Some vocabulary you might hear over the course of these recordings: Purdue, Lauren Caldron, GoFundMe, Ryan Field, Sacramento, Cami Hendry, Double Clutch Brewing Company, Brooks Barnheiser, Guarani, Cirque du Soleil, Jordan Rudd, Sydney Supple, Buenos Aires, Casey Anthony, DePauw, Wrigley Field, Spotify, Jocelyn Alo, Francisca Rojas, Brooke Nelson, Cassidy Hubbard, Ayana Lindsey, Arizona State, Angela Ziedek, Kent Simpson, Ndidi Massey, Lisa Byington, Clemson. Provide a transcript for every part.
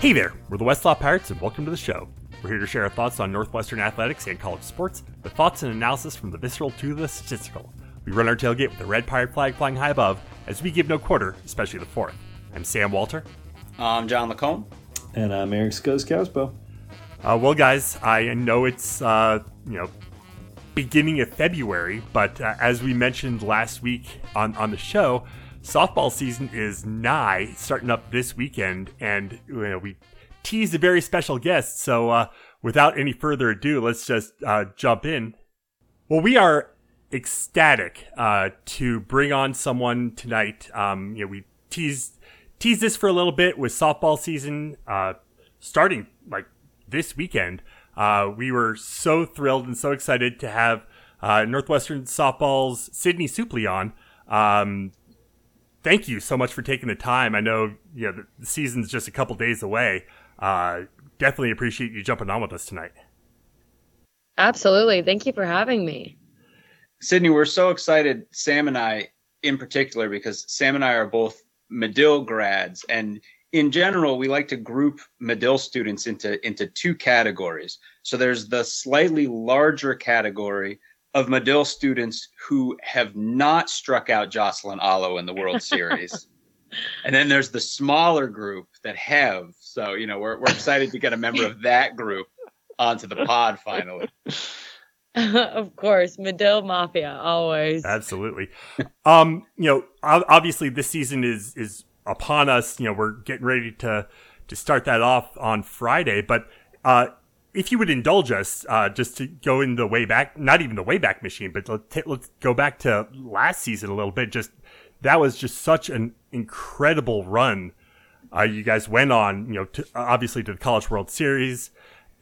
Hey there, we're the Westlaw Pirates and welcome to the show. We're here to share our thoughts on Northwestern athletics and college sports, with thoughts and analysis from the visceral to the statistical. We run our tailgate with the red pirate flag flying high above, as we give no quarter, especially the fourth. I'm Sam Walter. I'm John Lacombe. And I'm Eric Skoz-Cowsbo. Well, guys, I know it's, beginning of February, but as we mentioned last week on the show, softball season is nigh, starting up this weekend, and we teased a very special guest, so without any further ado, let's just jump in. Well, we are ecstatic to bring on someone tonight. We teased this for a little bit with softball season starting like this weekend. We were so thrilled and so excited to have Northwestern softball's Sydney Supple on. Thank you so much for taking the time. I know the season's just a couple days away. Definitely appreciate you jumping on with us tonight. Absolutely. Thank you for having me. Sydney, we're so excited, Sam and I in particular, because Sam and I are both Medill grads. And in general, we like to group Medill students into two categories. So there's the slightly larger category of Medill students who have not struck out Jocelyn Alo in the World Series. And then there's the smaller group that have. So, we're excited to get a member of that group onto the pod finally. Of course, Medill Mafia, always. Absolutely. Obviously this season is upon us. We're getting ready to start that off on Friday, but if you would indulge us, just to go in the way back, not even the way back machine, but let's go back to last season a little bit. That was just such an incredible run. You guys went on, obviously to the College World Series.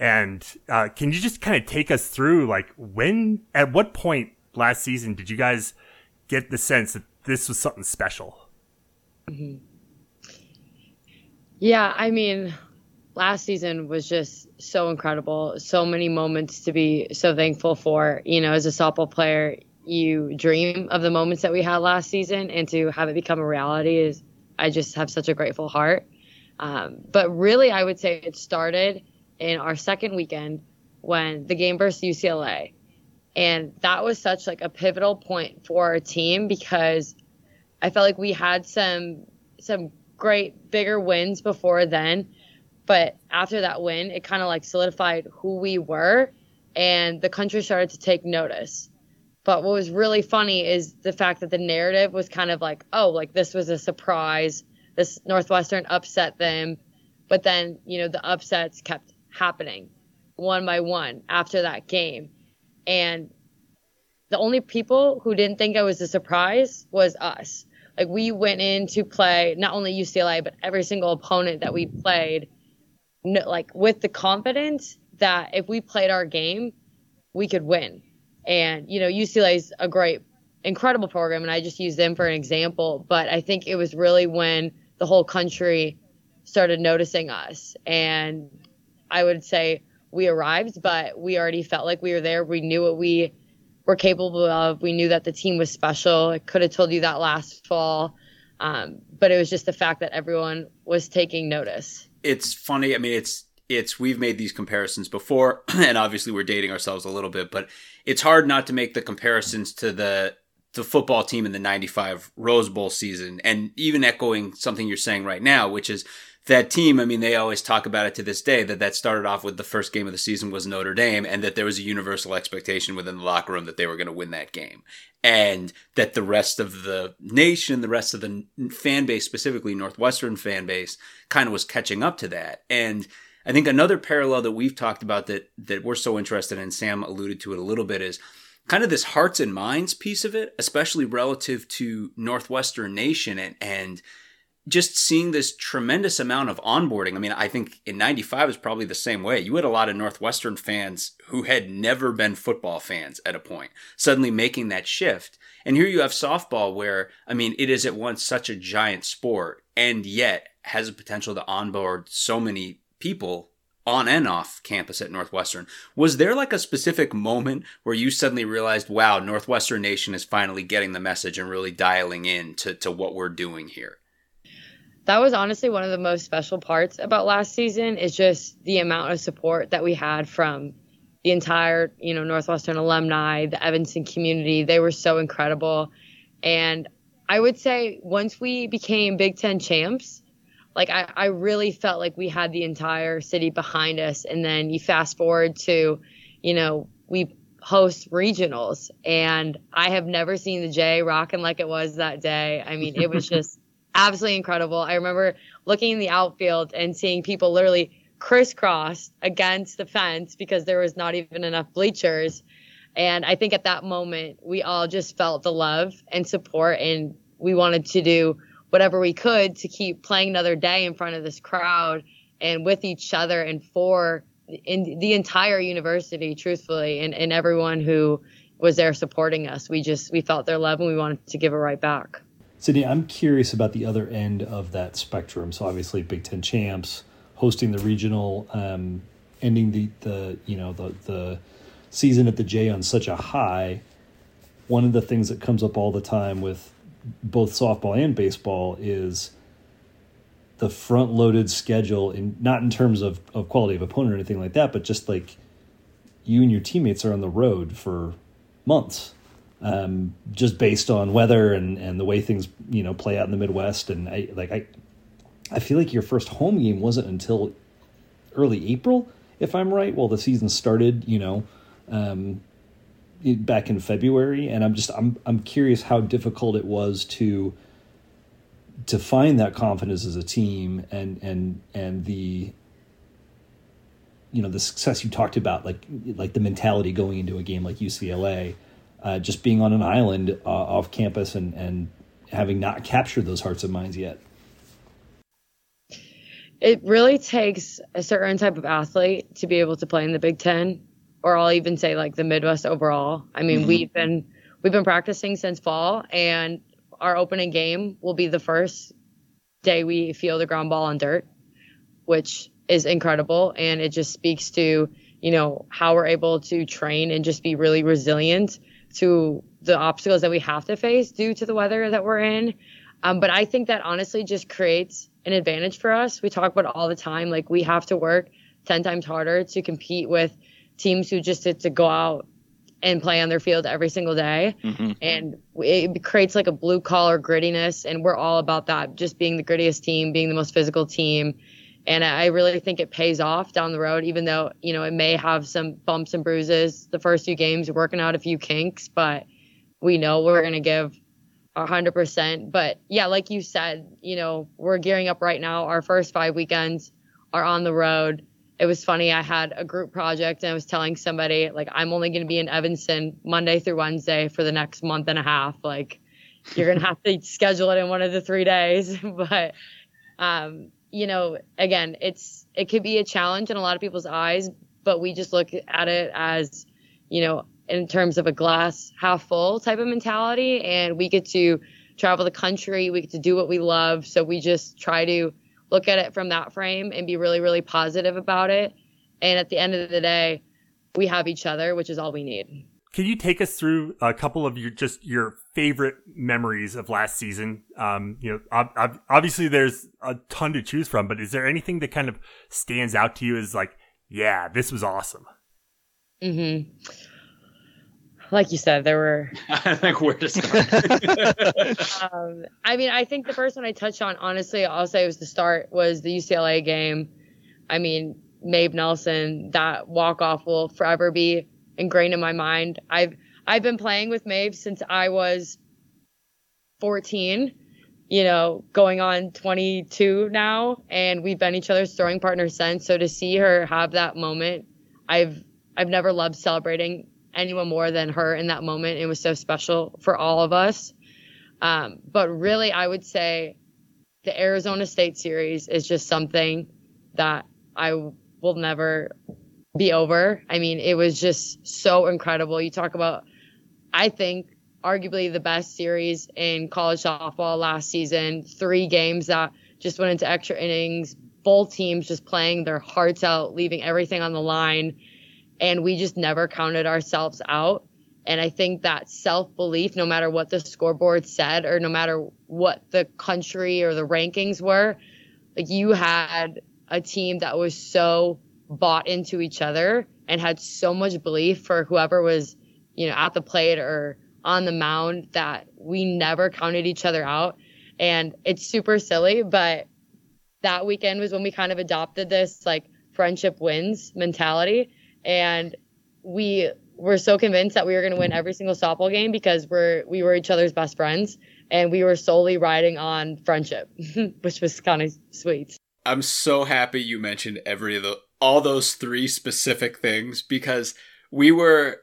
And can you just kind of take us through, at what point last season did you guys get the sense that this was something special? Mm-hmm. Yeah, last season was just so incredible. So many moments to be so thankful for. As a softball player, you dream of the moments that we had last season, and to have it become a reality is, I just have such a grateful heart. But really, I would say it started in our second weekend when the game versus UCLA. And that was such a pivotal point for our team, because I felt like we had some great bigger wins before then. But after that win, it kind of solidified who we were, and the country started to take notice. But what was really funny is the fact that the narrative was kind of this was a surprise. This Northwestern upset them. But then, the upsets kept happening one by one after that game. And the only people who didn't think it was a surprise was us. We went in to play not only UCLA, but every single opponent that we played. With the confidence that if we played our game, we could win. And, UCLA is a great, incredible program, and I just use them for an example. But I think it was really when the whole country started noticing us. And I would say we arrived, but we already felt like we were there. We knew what we were capable of. We knew that the team was special. I could have told you that last fall. But it was just the fact that everyone was taking notice. It's funny. We've made these comparisons before, and obviously we're dating ourselves a little bit, but it's hard not to make the comparisons to the football team in the 95 Rose Bowl season. And even echoing something you're saying right now, which is that team, they always talk about it to this day, that started off with the first game of the season was Notre Dame, and that there was a universal expectation within the locker room that they were going to win that game. And that the rest of the nation, the rest of the fan base, specifically Northwestern fan base, kind of was catching up to that. And I think another parallel that we've talked about that we're so interested in, Sam alluded to it a little bit, is kind of this hearts and minds piece of it, especially relative to Northwestern Nation and just seeing this tremendous amount of onboarding. I think in 95 was probably the same way. You had a lot of Northwestern fans who had never been football fans at a point, suddenly making that shift. And here you have softball where, it is at once such a giant sport and yet has the potential to onboard so many people on and off campus at Northwestern. Was there a specific moment where you suddenly realized, wow, Northwestern Nation is finally getting the message and really dialing in to what we're doing here? that was honestly one of the most special parts about last season, is just the amount of support that we had from the entire, you know, Northwestern alumni, the Evanston community. They were so incredible. And I would say once we became Big Ten champs, like I really felt like we had the entire city behind us. And then you fast forward to, you know, we host regionals, and I have never seen the J rocking like it was that day. I mean, it was just absolutely incredible. I remember looking in the outfield and seeing people literally crisscrossed against the fence because there was not even enough bleachers. And I think at that moment, we all just felt the love and support, and we wanted to do whatever we could to keep playing another day in front of this crowd and with each other and for in the entire university, truthfully, and everyone who was there supporting us. We felt their love, and we wanted to give it right back. Sydney, I'm curious about the other end of that spectrum. So obviously Big Ten champs, hosting the regional, ending the season at the J on such a high. One of the things that comes up all the time with both softball and baseball is the front-loaded schedule, in not in terms of quality of opponent or anything like that, but just like you and your teammates are on the road for months, just based on weather and the way things, you know, play out in the Midwest. And I feel like your first home game wasn't until early April, if I'm right. Well, the season started, you know, back in February, and I'm curious how difficult it was to find that confidence as a team and the, you know, the success you talked about, like the mentality going into a game like UCLA, just being on an island off campus and having not captured those hearts and minds yet. It really takes a certain type of athlete to be able to play in the Big Ten, or I'll even say like the Midwest overall. I mean, we've been practicing since fall, and our opening game will be the first day we field a ground ball on dirt, which is incredible. And it just speaks to, you know, how we're able to train and just be really resilient to the obstacles that we have to face due to the weather that we're in. But I think that honestly just creates an advantage for us. We talk about it all the time, like we have to work 10 times harder to compete with teams who just get to go out and play on their field every single day. Mm-hmm. And it creates like a blue collar grittiness. And we're all about that, just being the grittiest team, being the most physical team. And I really think it pays off down the road, even though, you know, it may have some bumps and bruises the first few games, working out a few kinks, but we know we're going to give 100%. But yeah, like you said, you know, we're gearing up right now. Our first 5 weekends are on the road. It was funny. I had a group project and I was telling somebody, like, I'm only going to be in Evanston Monday through Wednesday for the next month and a half. Like, you're going to have to schedule it in one of the 3 days. But, you know, again, it could be a challenge in a lot of people's eyes, but we just look at it as, you know, in terms of a glass half full type of mentality. And we get to travel the country. We get to do what we love. So we just try to look at it from that frame and be really, really positive about it. And at the end of the day, we have each other, which is all we need. Can you take us through a couple of your favorite memories of last season? You know, obviously there's a ton to choose from, but is there anything that kind of stands out to you as like, yeah, this was awesome? Mm-hmm. Like you said, there were... I think we're just... I mean, I think the first one I touched on, honestly, I'll say was the UCLA game. I mean, Maeve Nelson, that walk-off will forever be ingrained in my mind. I've been playing with Maeve since I was 14, you know, going on 22 now, and we've been each other's throwing partners since. So to see her have that moment, I've never loved celebrating anyone more than her in that moment. It was so special for all of us. But really, I would say the Arizona State series is just something that I will never be over. I mean, it was just so incredible. You talk about, I think, arguably the best series in college softball last season. 3 games that just went into extra innings, both teams just playing their hearts out, leaving everything on the line. And we just never counted ourselves out. And I think that self-belief, no matter what the scoreboard said or no matter what the country or the rankings were, like you had a team that was so bought into each other and had so much belief for whoever was, you know, at the plate or on the mound that we never counted each other out. And it's super silly, but that weekend was when we kind of adopted this like friendship wins mentality. And we were so convinced that we were going to win every single softball game because we were each other's best friends and we were solely riding on friendship, which was kind of sweet. I'm so happy you mentioned all those three specific things because we were,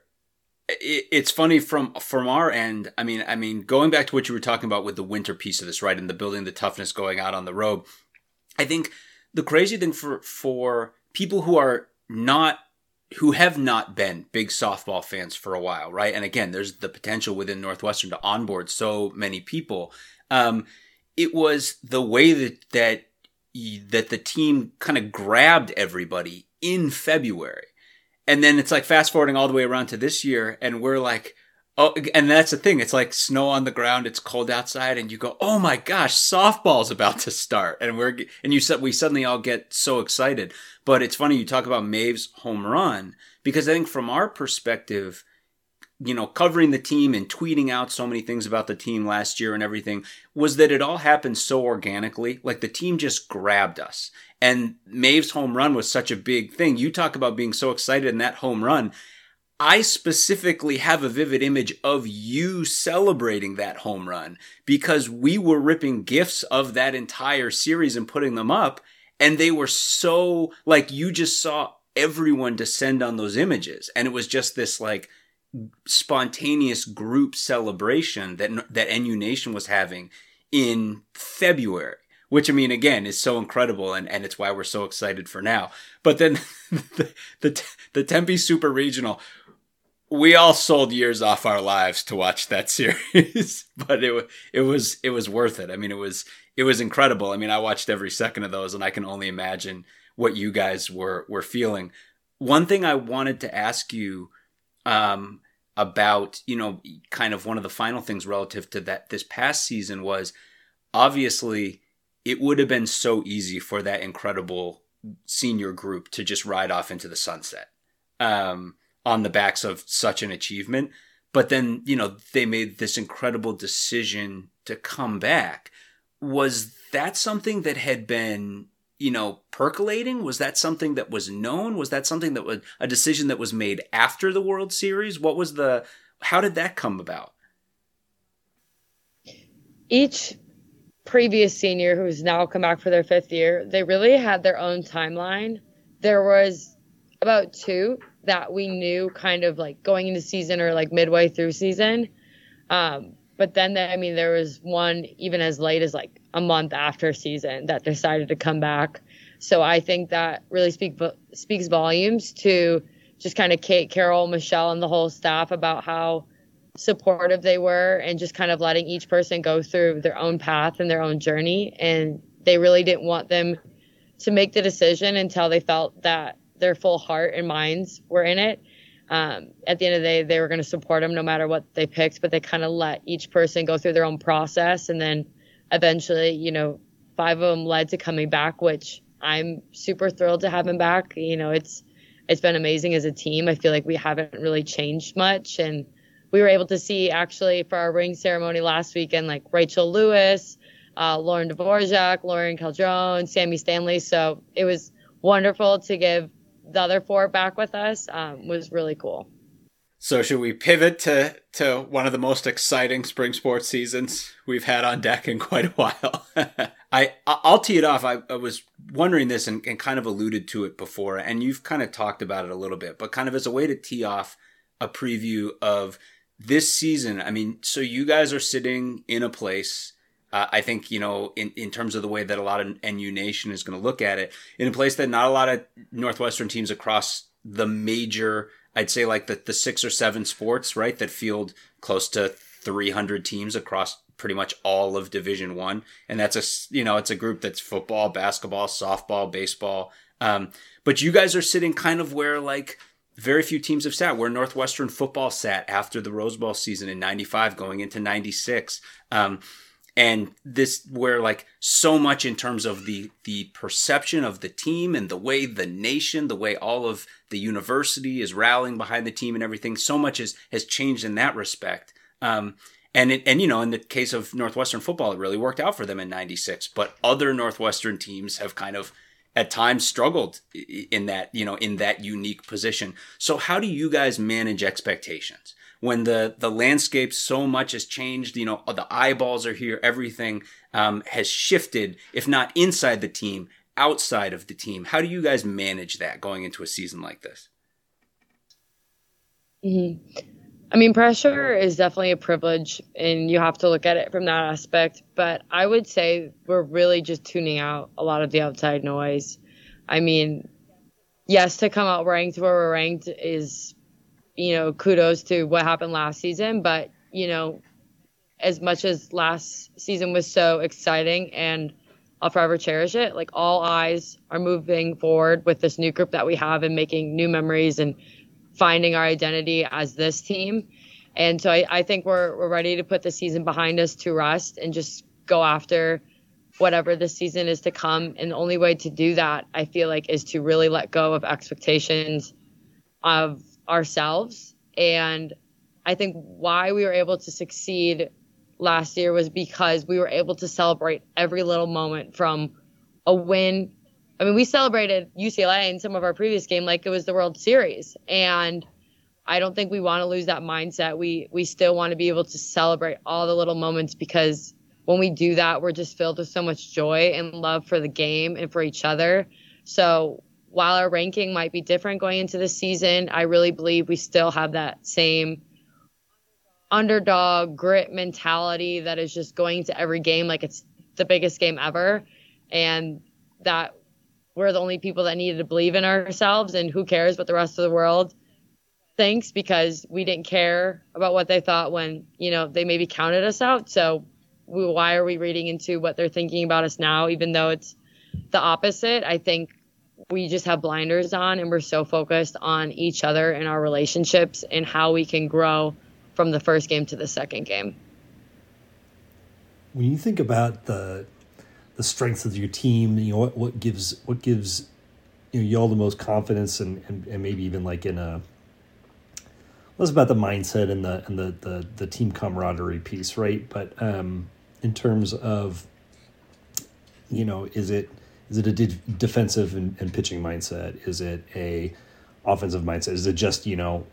it's funny from our end. I mean, going back to what you were talking about with the winter piece of this, right? And the building, the toughness going out on the road. I think the crazy thing for people who have not been big softball fans for a while, right? And again, there's the potential within Northwestern to onboard so many people. It was the way that the team kind of grabbed everybody in February. And then it's like fast forwarding all the way around to this year. And we're like, oh, and that's the thing. It's like snow on the ground. It's cold outside. And you go, oh my gosh, softball's about to start. And we suddenly all get so excited. But it's funny you talk about Maeve's home run because I think from our perspective, you know, covering the team and tweeting out so many things about the team last year and everything was that it all happened so organically. Like the team just grabbed us and Maeve's home run was such a big thing. You talk about being so excited in that home run. I specifically have a vivid image of you celebrating that home run because we were ripping GIFs of that entire series and putting them up. And they were so like, you just saw everyone descend on those images. And it was just this like, spontaneous group celebration that NU Nation was having in February, which I mean, again, is so incredible. And it's why we're so excited for now. But then the Tempe Super Regional, we all sold years off our lives to watch that series, but it was worth it. I mean, it was incredible. I mean, I watched every second of those and I can only imagine what you guys were feeling. One thing I wanted to ask you, about, you know, kind of one of the final things relative to that this past season was obviously it would have been so easy for that incredible senior group to just ride off into the sunset on the backs of such an achievement. But then, you know, they made this incredible decision to come back. Was that something that had been, you know, percolating? Was that something that was known? Was that something that was a decision that was made after the World Series? What was how did that come about? Each previous senior who's now come back for their fifth year, they really had their own timeline. There was about two that we knew kind of like going into season or like midway through season. But then, there was one even as late as like a month after season that decided to come back. So I think that really speaks volumes to just kind of Kate Carol, Michelle, and the whole staff about how supportive they were and just kind of letting each person go through their own path and their own journey. And they really didn't want them to make the decision until they felt that their full heart and minds were in it. At the end of the day, they were going to support them no matter what they picked, but they kind of let each person go through their own process. And then eventually, you know, five of them led to coming back, which I'm super thrilled to have them back. You know, it's been amazing as a team. I feel like we haven't really changed much. And we were able to see actually for our ring ceremony last weekend, like Rachel Lewis, Lauren Dvorak, Lauren Caldron, Sammy Stanley. So it was wonderful to give the other four back with us, was really cool. So should we pivot to one of the most exciting spring sports seasons we've had on deck in quite a while? I'll tee it off. I was wondering this and kind of alluded to it before, and you've kind of talked about it a little bit, but kind of as a way to tee off a preview of this season. I mean, so you guys are sitting in a place, I think, you know, in terms of the way that a lot of NU Nation is going to look at it, in a place that not a lot of Northwestern teams across the major, I'd say like the 6 or 7 sports, right, that field close to 300 teams across pretty much all of Division I. And that's a, you know, it's a group that's football, basketball, softball, baseball. But you guys are sitting kind of where like very few teams have sat where Northwestern football sat after the Rose Bowl season in 95 going into 96. And this where like so much in terms of the perception of the team and the way the nation, the way all of the university is rallying behind the team and everything, so much has changed in that respect. And in the case of Northwestern football, it really worked out for them in 96, but other Northwestern teams have kind of at times struggled in that, in that unique position. So how do you guys manage expectations when the landscape so much has changed? The eyeballs are here, everything has shifted, if not inside the team, outside of the team. How do you guys manage that going into a season like this? Mm-hmm. I mean, pressure is definitely a privilege, and you have to look at it from that aspect. But I would say we're really just tuning out a lot of the outside noise. I mean, yes, to come out ranked where we're ranked is, kudos to what happened last season. But, as much as last season was so exciting and I'll forever cherish it, like all eyes are moving forward with this new group that we have and making new memories and finding our identity as this team. And so I think we're ready to put the season behind us to rest and just go after whatever the season is to come. And the only way to do that, I feel like, is to really let go of expectations of ourselves. And I think why we were able to succeed last year was because we were able to celebrate every little moment from a win. I mean, we celebrated UCLA in some of our previous game like it was the World Series. And I don't think we want to lose that mindset. We still want to be able to celebrate all the little moments, because when we do that, we're just filled with so much joy and love for the game and for each other. So while our ranking might be different going into the season, I really believe we still have that same underdog grit mentality that is just going to every game like it's the biggest game ever. And that we're the only people that needed to believe in ourselves, and who cares what the rest of the world thinks, because we didn't care about what they thought when, they maybe counted us out. So why are we reading into what they're thinking about us now, even though it's the opposite? I think we just have blinders on, and we're so focused on each other and our relationships and how we can grow from the first game to the second game. When you think about the strengths of your team, what gives y'all the most confidence, and maybe even like in a, what's about the mindset and the team camaraderie piece, right? But in terms of, is it a defensive and pitching mindset? Is it a offensive mindset? Is it just,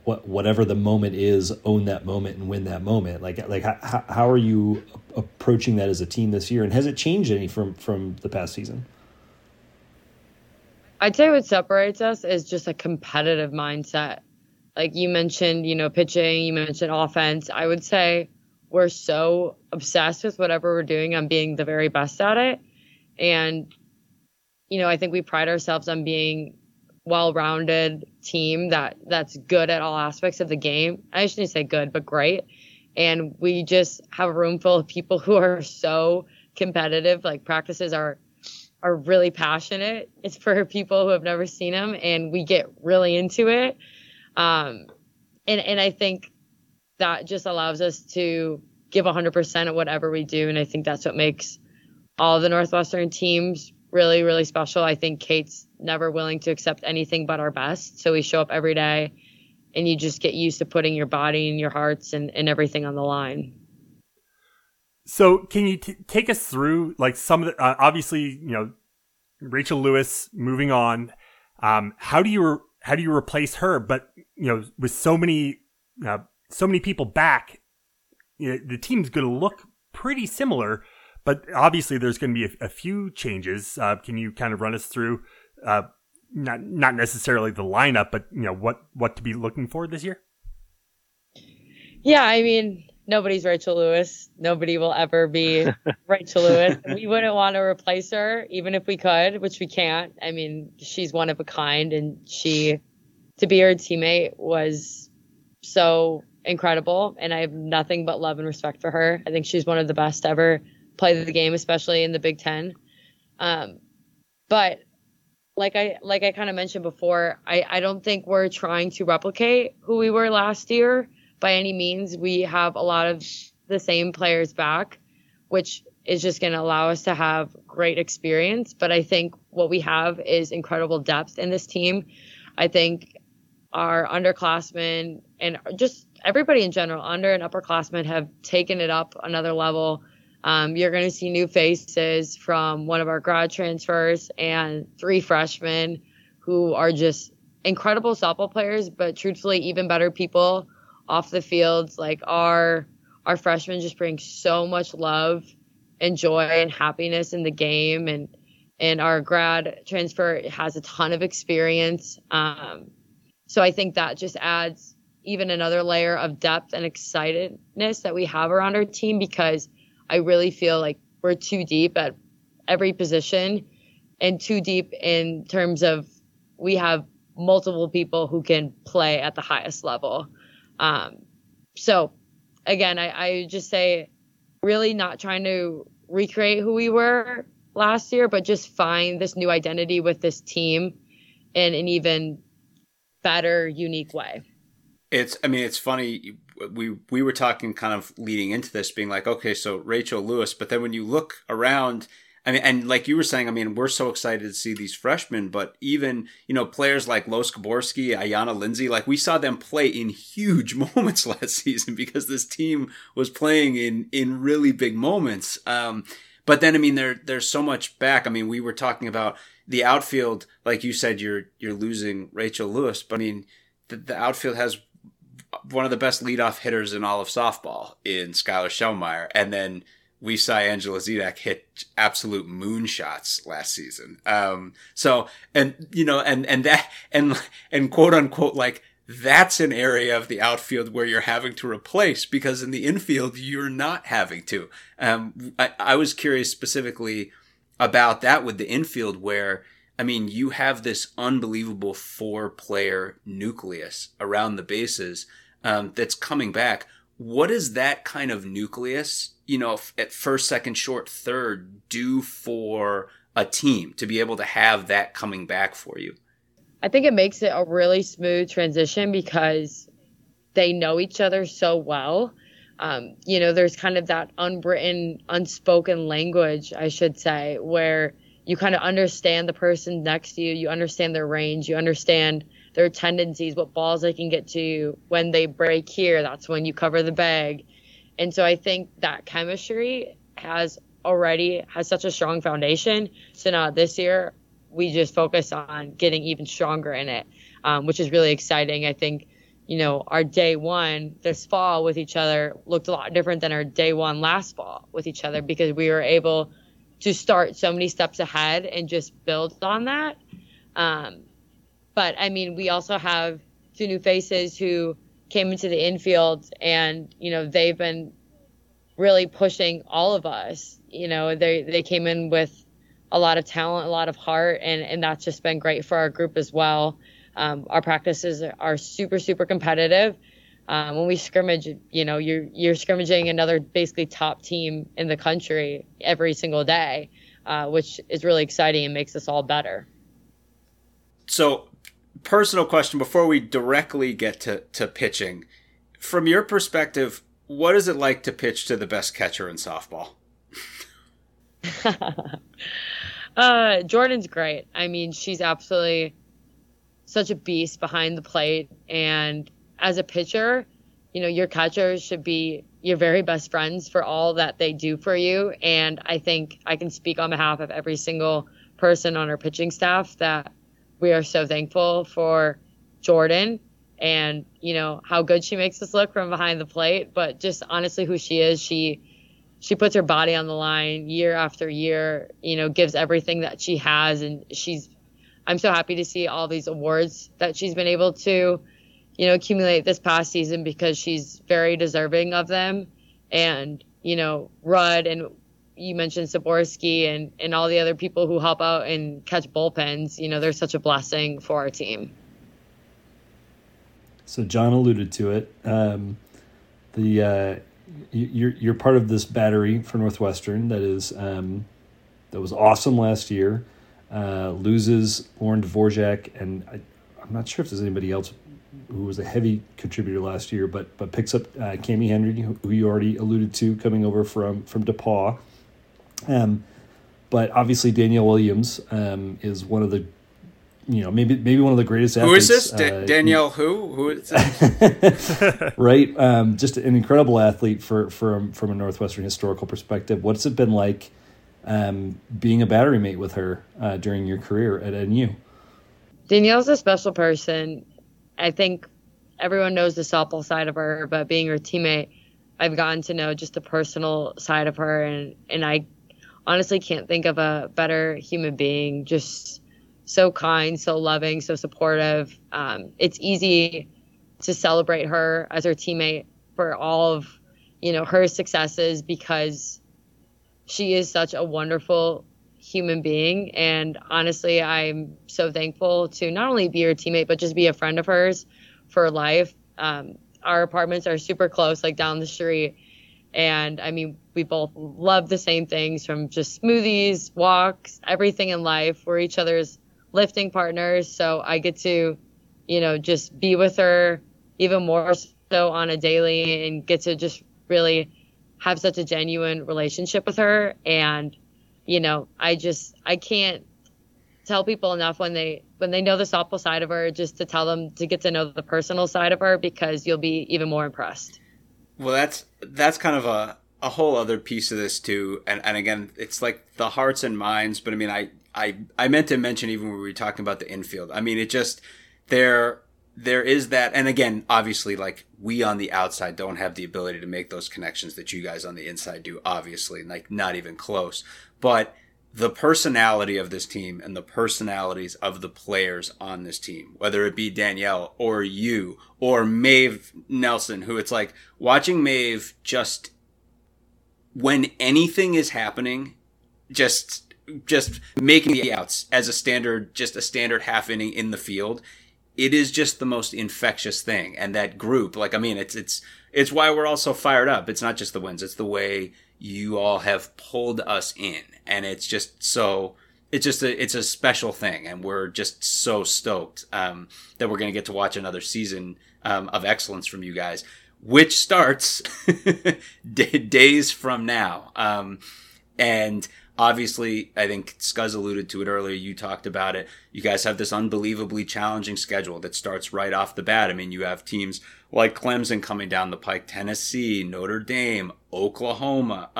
whatever the moment is, own that moment and win that moment? Like how are you approaching that as a team this year? And has it changed any from the past season? I'd say what separates us is just a competitive mindset. Like you mentioned, pitching, you mentioned offense. I would say we're so obsessed with whatever we're doing on being the very best at it. And, I think we pride ourselves on being well-rounded team that's good at all aspects of the game. I shouldn't say good, but great. And we just have a room full of people who are so competitive. Like practices are really passionate. It's for people who have never seen them, and we get really into it. And I think that just allows us to give 100% at whatever we do. And I think that's what makes all the Northwestern teams really, really special. I think Kate's never willing to accept anything but our best. So we show up every day, and you just get used to putting your body and your hearts and everything on the line. So can you take us through like some of the, obviously, Rachel Lewis moving on, how do you replace her? But, with so many people back, the team's going to look pretty similar, but obviously there's going to be a few changes. Can you kind of run us through, not necessarily the lineup, but what to be looking for this year? Yeah, I mean, nobody's Rachel Lewis. Nobody will ever be Rachel Lewis. We wouldn't want to replace her, even if we could, which we can't. I mean, she's one of a kind, and to be her teammate was so incredible. And I have nothing but love and respect for her. I think she's one of the best to ever play the game, especially in the Big Ten. But like I kind of mentioned before, I don't think we're trying to replicate who we were last year by any means. We have a lot of the same players back, which is just going to allow us to have great experience. But I think what we have is incredible depth in this team. I think our underclassmen and just everybody in general, under and upperclassmen, have taken it up another level. You're going to see new faces from one of our grad transfers and three freshmen who are just incredible softball players, but truthfully, even better people off the fields. Like our freshmen just bring so much love and joy and happiness in the game. And our grad transfer has a ton of experience. So I think that just adds even another layer of depth and excitedness that we have around our team, because I really feel like we're too deep at every position, and too deep in terms of we have multiple people who can play at the highest level. So again, I just say really not trying to recreate who we were last year, but just find this new identity with this team in an even better, unique way. It's funny. We were talking kind of leading into this, being like, okay, so Rachel Lewis, but then when you look around, and like you were saying, we're so excited to see these freshmen, but even, players like Loskaworski, Ayana Lindsey, like we saw them play in huge moments last season because this team was playing in really big moments. But then, there's so much back. We were talking about the outfield, like you said, you're losing Rachel Lewis, but the outfield has one of the best leadoff hitters in all of softball in Skylar Schellmeyer. And then we saw Angela Ziedek hit absolute moonshots last season. So quote unquote, like that's an area of the outfield where you're having to replace, because in the infield, you're not having to. I was curious specifically about that with the infield where, you have this unbelievable 4-player nucleus around the bases that's coming back. What does that kind of nucleus, at first, second, short, third, do for a team to be able to have that coming back for you? I think it makes it a really smooth transition because they know each other so well. There's kind of that unwritten, unspoken language, I should say, where you kind of understand the person next to you. You understand their range. You understand their tendencies, what balls they can get to. When they break here, that's when you cover the bag. And so I think that chemistry already has such a strong foundation. So now this year, we just focus on getting even stronger in it, which is really exciting. I think, our day one this fall with each other looked a lot different than our day one last fall with each other, because we were able to start so many steps ahead and just build on that. But we also have two new faces who came into the infield, and, they've been really pushing all of us. They came in with a lot of talent, a lot of heart, and that's just been great for our group as well. Our practices are super, super competitive. When we scrimmage, you're scrimmaging another basically top team in the country every single day, which is really exciting and makes us all better. So, personal question before we directly get to pitching. From your perspective, what is it like to pitch to the best catcher in softball? Jordan's great. She's absolutely such a beast behind the plate, and as a pitcher, your catchers should be your very best friends for all that they do for you. And I think I can speak on behalf of every single person on our pitching staff that we are so thankful for Jordan and, how good she makes us look from behind the plate. But just honestly, who she is, she puts her body on the line year after year, gives everything that she has. And I'm so happy to see all these awards that she's been able to accumulate this past season, because she's very deserving of them. And, Rudd, and you mentioned Saborski and all the other people who help out and catch bullpens, they're such a blessing for our team. So John alluded to it. You're part of this battery for Northwestern that was awesome last year. loses Lauren Dvorak, and I'm not sure if there's anybody else who was a heavy contributor last year, but picks up Cami Hendry, who you already alluded to, coming over from DePauw. But obviously Danielle Williams is one of the, maybe one of the greatest athletes. Who is this? Danielle who? Who is this? Right. Just an incredible athlete from a Northwestern historical perspective. What's it been like being a battery mate with her during your career at NU? Danielle's a special person. I think everyone knows the softball side of her, but being her teammate, I've gotten to know just the personal side of her. And I honestly can't think of a better human being, just so kind, so loving, so supportive. It's easy to celebrate her as her teammate for all of, her successes, because she is such a wonderful human being. And honestly, I'm so thankful to not only be her teammate, but just be a friend of hers for life. Our apartments are super close, like down the street. And I mean, we both love the same things, from just smoothies, walks, everything in life. We're each other's lifting partners. So I get to, just be with her even more so on a daily, and get to just really have such a genuine relationship with her. And I can't tell people enough when they know the softball side of her, just to tell them to get to know the personal side of her, because you'll be even more impressed. Well, that's kind of a whole other piece of this too. And again, it's like the hearts and minds, but I mean, I meant to mention even when we were talking about the infield, I mean, it just, there is that. And again, obviously, like, we on the outside don't have the ability to make those connections that you guys on the inside do, obviously, like, not even close. But the personality of this team and the personalities of the players on this team, whether it be Danielle or you or Maeve Nelson, who, it's like watching Maeve, just when anything is happening, just making the outs as a standard half inning in the field. It is just the most infectious thing. And that group, like, I mean, it's why we're all so fired up. It's not just the wins. It's the way you all have pulled us in. And it's just so, it's a special thing. And we're just so stoked, that we're going to get to watch another season, of excellence from you guys, which starts days from now. And obviously, I think Scuzz alluded to it earlier. You talked about it. You guys have this unbelievably challenging schedule that starts right off the bat. I mean, you have teams like Clemson coming down the pike, Tennessee, Notre Dame, Oklahoma.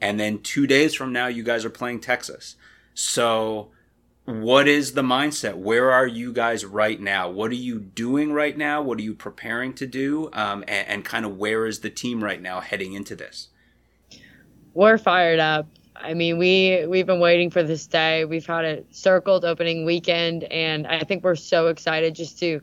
And then 2 days from now, you guys are playing Texas. So what is the mindset? Where are you guys right now? What are you doing right now? What are you preparing to do? And kind of where is the team right now heading into this? We're fired up. I mean, we've been waiting for this day. We've had it circled opening weekend, and I think we're so excited just to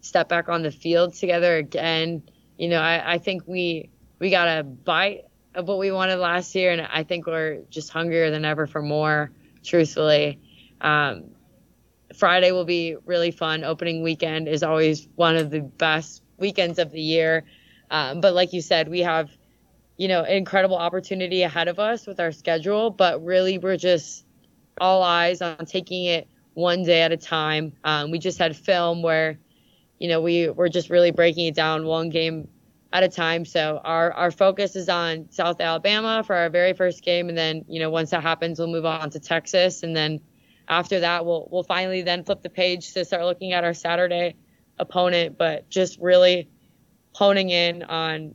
step back on the field together again. I think we got a bite of what we wanted last year, and I think we're just hungrier than ever for more, truthfully. Friday will be really fun. Opening weekend is always one of the best weekends of the year. But like you said, we have incredible opportunity ahead of us with our schedule, but really we're just all eyes on taking it one day at a time. We just had film where, we're just really breaking it down one game at a time. So our focus is on South Alabama for our very first game. And then, once that happens, we'll move on to Texas. And then after that, we'll finally then flip the page to start looking at our Saturday opponent, but just really honing in on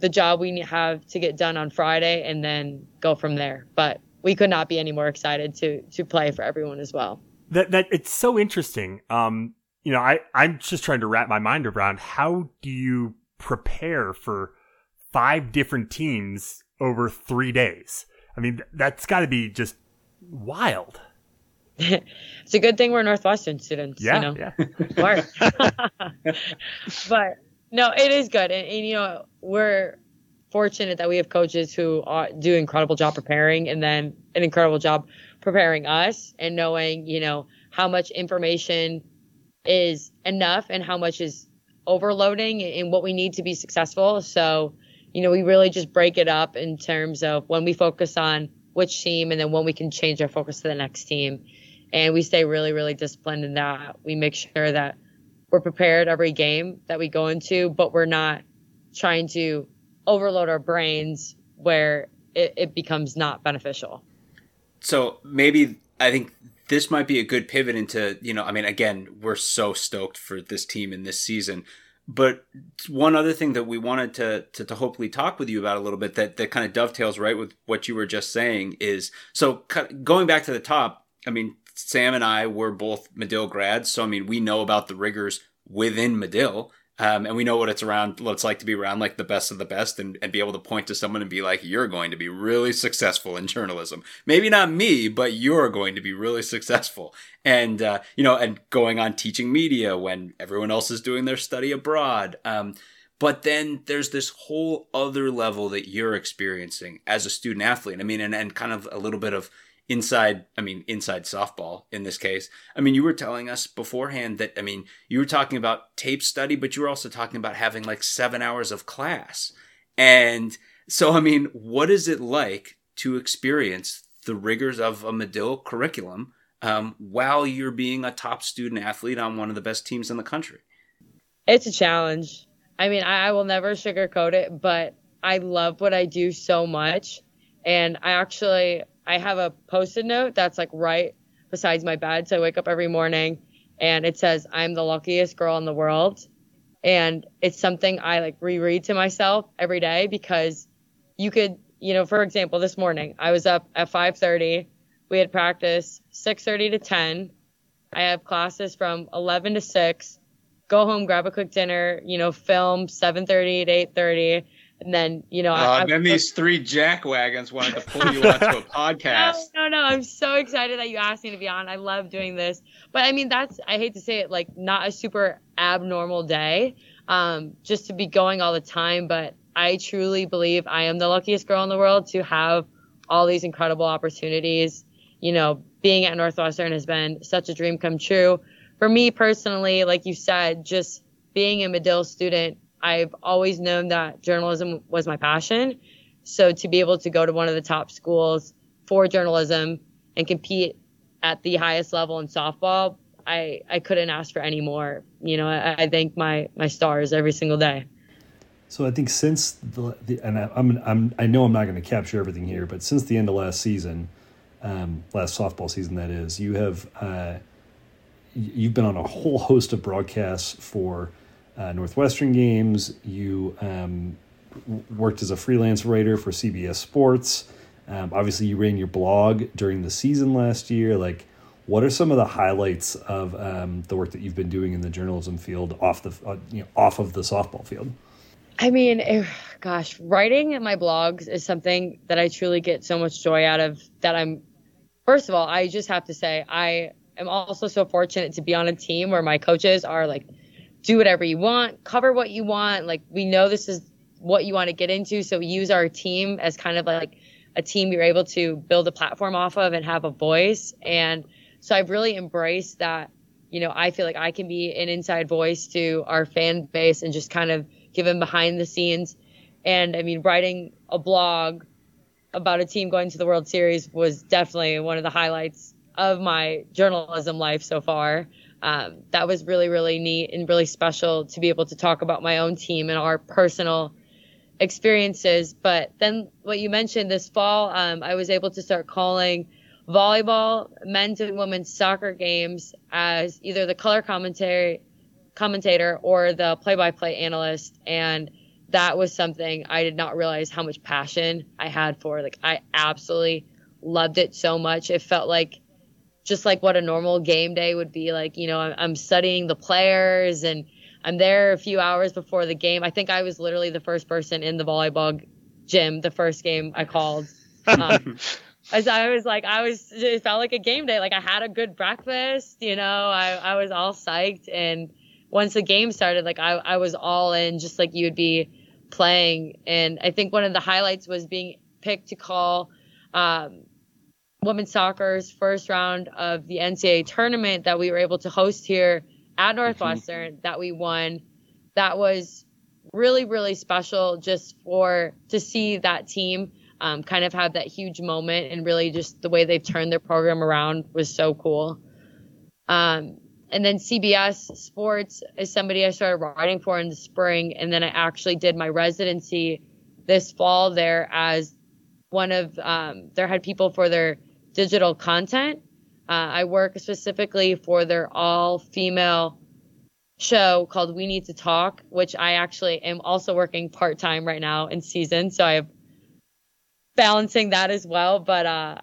the job we have to get done on Friday and then go from there. But we could not be any more excited to play for everyone as well. That it's so interesting. I'm just trying to wrap my mind around, how do you prepare for 5 different teams over 3 days? I mean, that's got to be just wild. It's a good thing we're Northwestern students. Yeah. But no, it is good. And we're fortunate that we have coaches who do an incredible job preparing, and then an incredible job preparing us, and knowing, how much information is enough and how much is overloading, and what we need to be successful. So, we really just break it up in terms of when we focus on which team, and then when we can change our focus to the next team. And we stay really, really disciplined in that. We make sure that we're prepared every game that we go into, but we're not trying to overload our brains where it becomes not beneficial. So maybe I think this might be a good pivot into, I mean, again, we're so stoked for this team in this season. But one other thing that we wanted to hopefully talk with you about a little bit that kind of dovetails right with what you were just saying is, so going back to the top, I mean, Sam and I were both Medill grads. So, I mean, we know about the rigors within Medill, and we know what it's like to be around like the best of the best and be able to point to someone and be like, you're going to be really successful in journalism. Maybe not me, but you're going to be really successful. And, and going on teaching media when everyone else is doing their study abroad. But then there's this whole other level that you're experiencing as a student athlete. I mean, and kind of a little bit of inside softball in this case. I mean, you were telling us beforehand that, I mean, you were talking about tape study, but you were also talking about having like 7 hours of class. And so, I mean, what is it like to experience the rigors of a Medill curriculum while you're being a top student athlete on one of the best teams in the country? It's a challenge. I mean, I will never sugarcoat it, but I love what I do so much. And I have a post-it note that's like right beside my bed. So I wake up every morning and it says, I'm the luckiest girl in the world. And it's something I like reread to myself every day because you could, for example, this morning I was up at 5:30. We had practice 6:30 to 10. I have classes from 11 to 6, go home, grab a quick dinner, film 7:30 to 8:30. And then, these three jack wagons wanted to pull you onto a podcast. No. I'm so excited that you asked me to be on. I love doing this. But I mean, I hate to say it, like not a super abnormal day, just to be going all the time. But I truly believe I am the luckiest girl in the world to have all these incredible opportunities. Being at Northwestern has been such a dream come true for me personally. Like you said, just being a Medill student, I've always known that journalism was my passion. So to be able to go to one of the top schools for journalism and compete at the highest level in softball, I couldn't ask for any more. I thank my stars every single day. So I think since I know I'm not going to capture everything here, but since the end of last season, last softball season, that is, you have you've been on a whole host of broadcasts for Northwestern games. You worked as a freelance writer for CBS Sports. Obviously, you ran your blog during the season last year. Like, what are some of the highlights of the work that you've been doing in the journalism field off of the softball field? I mean, writing in my blogs is something that I truly get so much joy out of. That first of all, I just have to say I am also so fortunate to be on a team where my coaches are like, do whatever you want, cover what you want. Like, we know this is what you want to get into. So we use our team as kind of like a team you're able to build a platform off of and have a voice. And so I've really embraced that. I feel like I can be an inside voice to our fan base and just kind of give them behind the scenes. And I mean, writing a blog about a team going to the World Series was definitely one of the highlights of my journalism life so far. That was really, really neat and really special to be able to talk about my own team and our personal experiences. But then what you mentioned this fall, I was able to start calling volleyball, men's and women's soccer games as either the color commentator or the play-by-play analyst. And that was something I did not realize how much passion I had for. Like, I absolutely loved it so much. It felt like just like what a normal game day would be like. I'm studying the players and I'm there a few hours before the game. I think I was literally the first person in the volleyball gym the first game I called. As I was like, it felt like a game day. Like, I had a good breakfast, I was all psyched. And once the game started, like I was all in, just like you would be playing. And I think one of the highlights was being picked to call, women's soccer's first round of the NCAA tournament that we were able to host here at Northwestern that we won. That was really, really special just to see that team kind of had that huge moment, and really just the way they've turned their program around was so cool. And then CBS Sports is somebody I started writing for in the spring, and then I actually did my residency this fall there as one of their head people for their digital content. I work specifically for their all-female show called We Need to Talk, which I actually am also working part-time right now in season, so I have balancing that as well, but I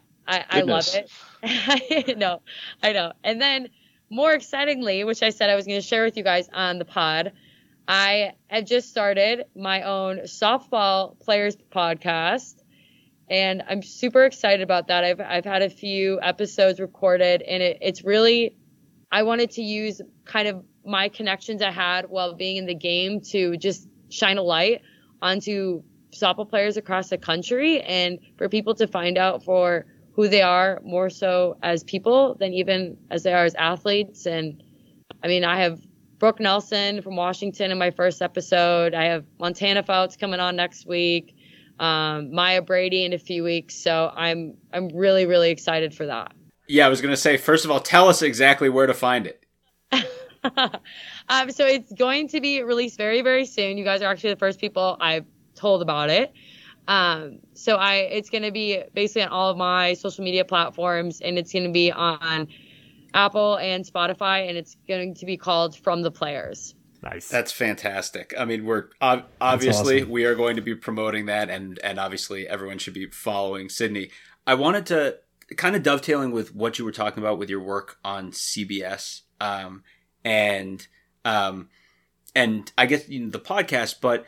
love it. I know. And then more excitingly, which I said I was going to share with you guys on the pod, I have just started my own softball players podcast, and I'm super excited about that. I've had a few episodes recorded, and it's really, I wanted to use kind of my connections I had while being in the game to just shine a light onto softball players across the country, and for people to find out for who they are more so as people than even as they are as athletes. And I mean, I have Brooke Nelson from Washington in my first episode. I have Montana Fouts coming on next week, Maya Brady in a few weeks. So I'm really, really excited for that. Yeah, I was going to say, first of all, tell us exactly where to find it. So it's going to be released very, very soon. You guys are actually the first people I've told about it. So it's going to be basically on all of my social media platforms, and it's going to be on Apple and Spotify, and it's going to be called From the Players. Nice. That's fantastic. I mean, we're obviously awesome. We are going to be promoting that, and obviously everyone should be following Sydney. I wanted to kind of dovetailing with what you were talking about with your work on CBS, and I guess, you know, the podcast, but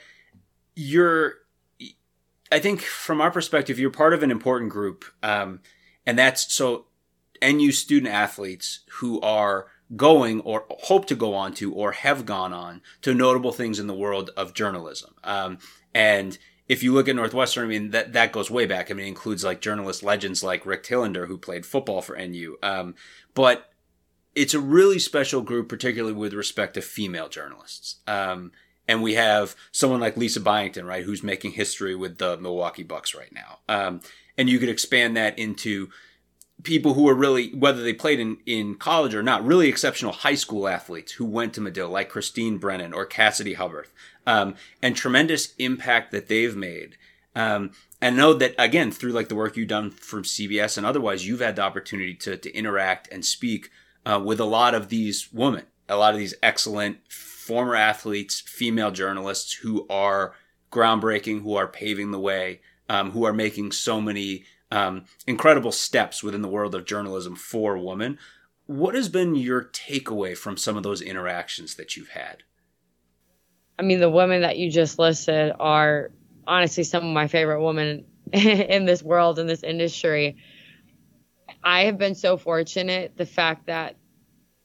I think from our perspective, you're part of an important group, and that's so NU student athletes who are going or hope to go on to or have gone on to notable things in the world of journalism. And if you look at Northwestern, I mean, that goes way back. I mean, it includes like journalist legends like Rick Telander, who played football for NU. But it's a really special group, particularly with respect to female journalists. And we have someone like Lisa Byington, right, who's making history with the Milwaukee Bucks right now. And you could expand that into people who are really, whether they played in college or not, really exceptional high school athletes who went to Medill, like Christine Brennan or Cassidy Hubbard, and tremendous impact that they've made. And know that, again, through like the work you've done from CBS and otherwise, you've had the opportunity to interact and speak with a lot of these women, a lot of these excellent former athletes, female journalists who are groundbreaking, who are paving the way, who are making so many incredible steps within the world of journalism for women. What has been your takeaway from some of those interactions that you've had? I mean, the women that you just listed are honestly some of my favorite women in this world, in this industry. I have been so fortunate, the fact that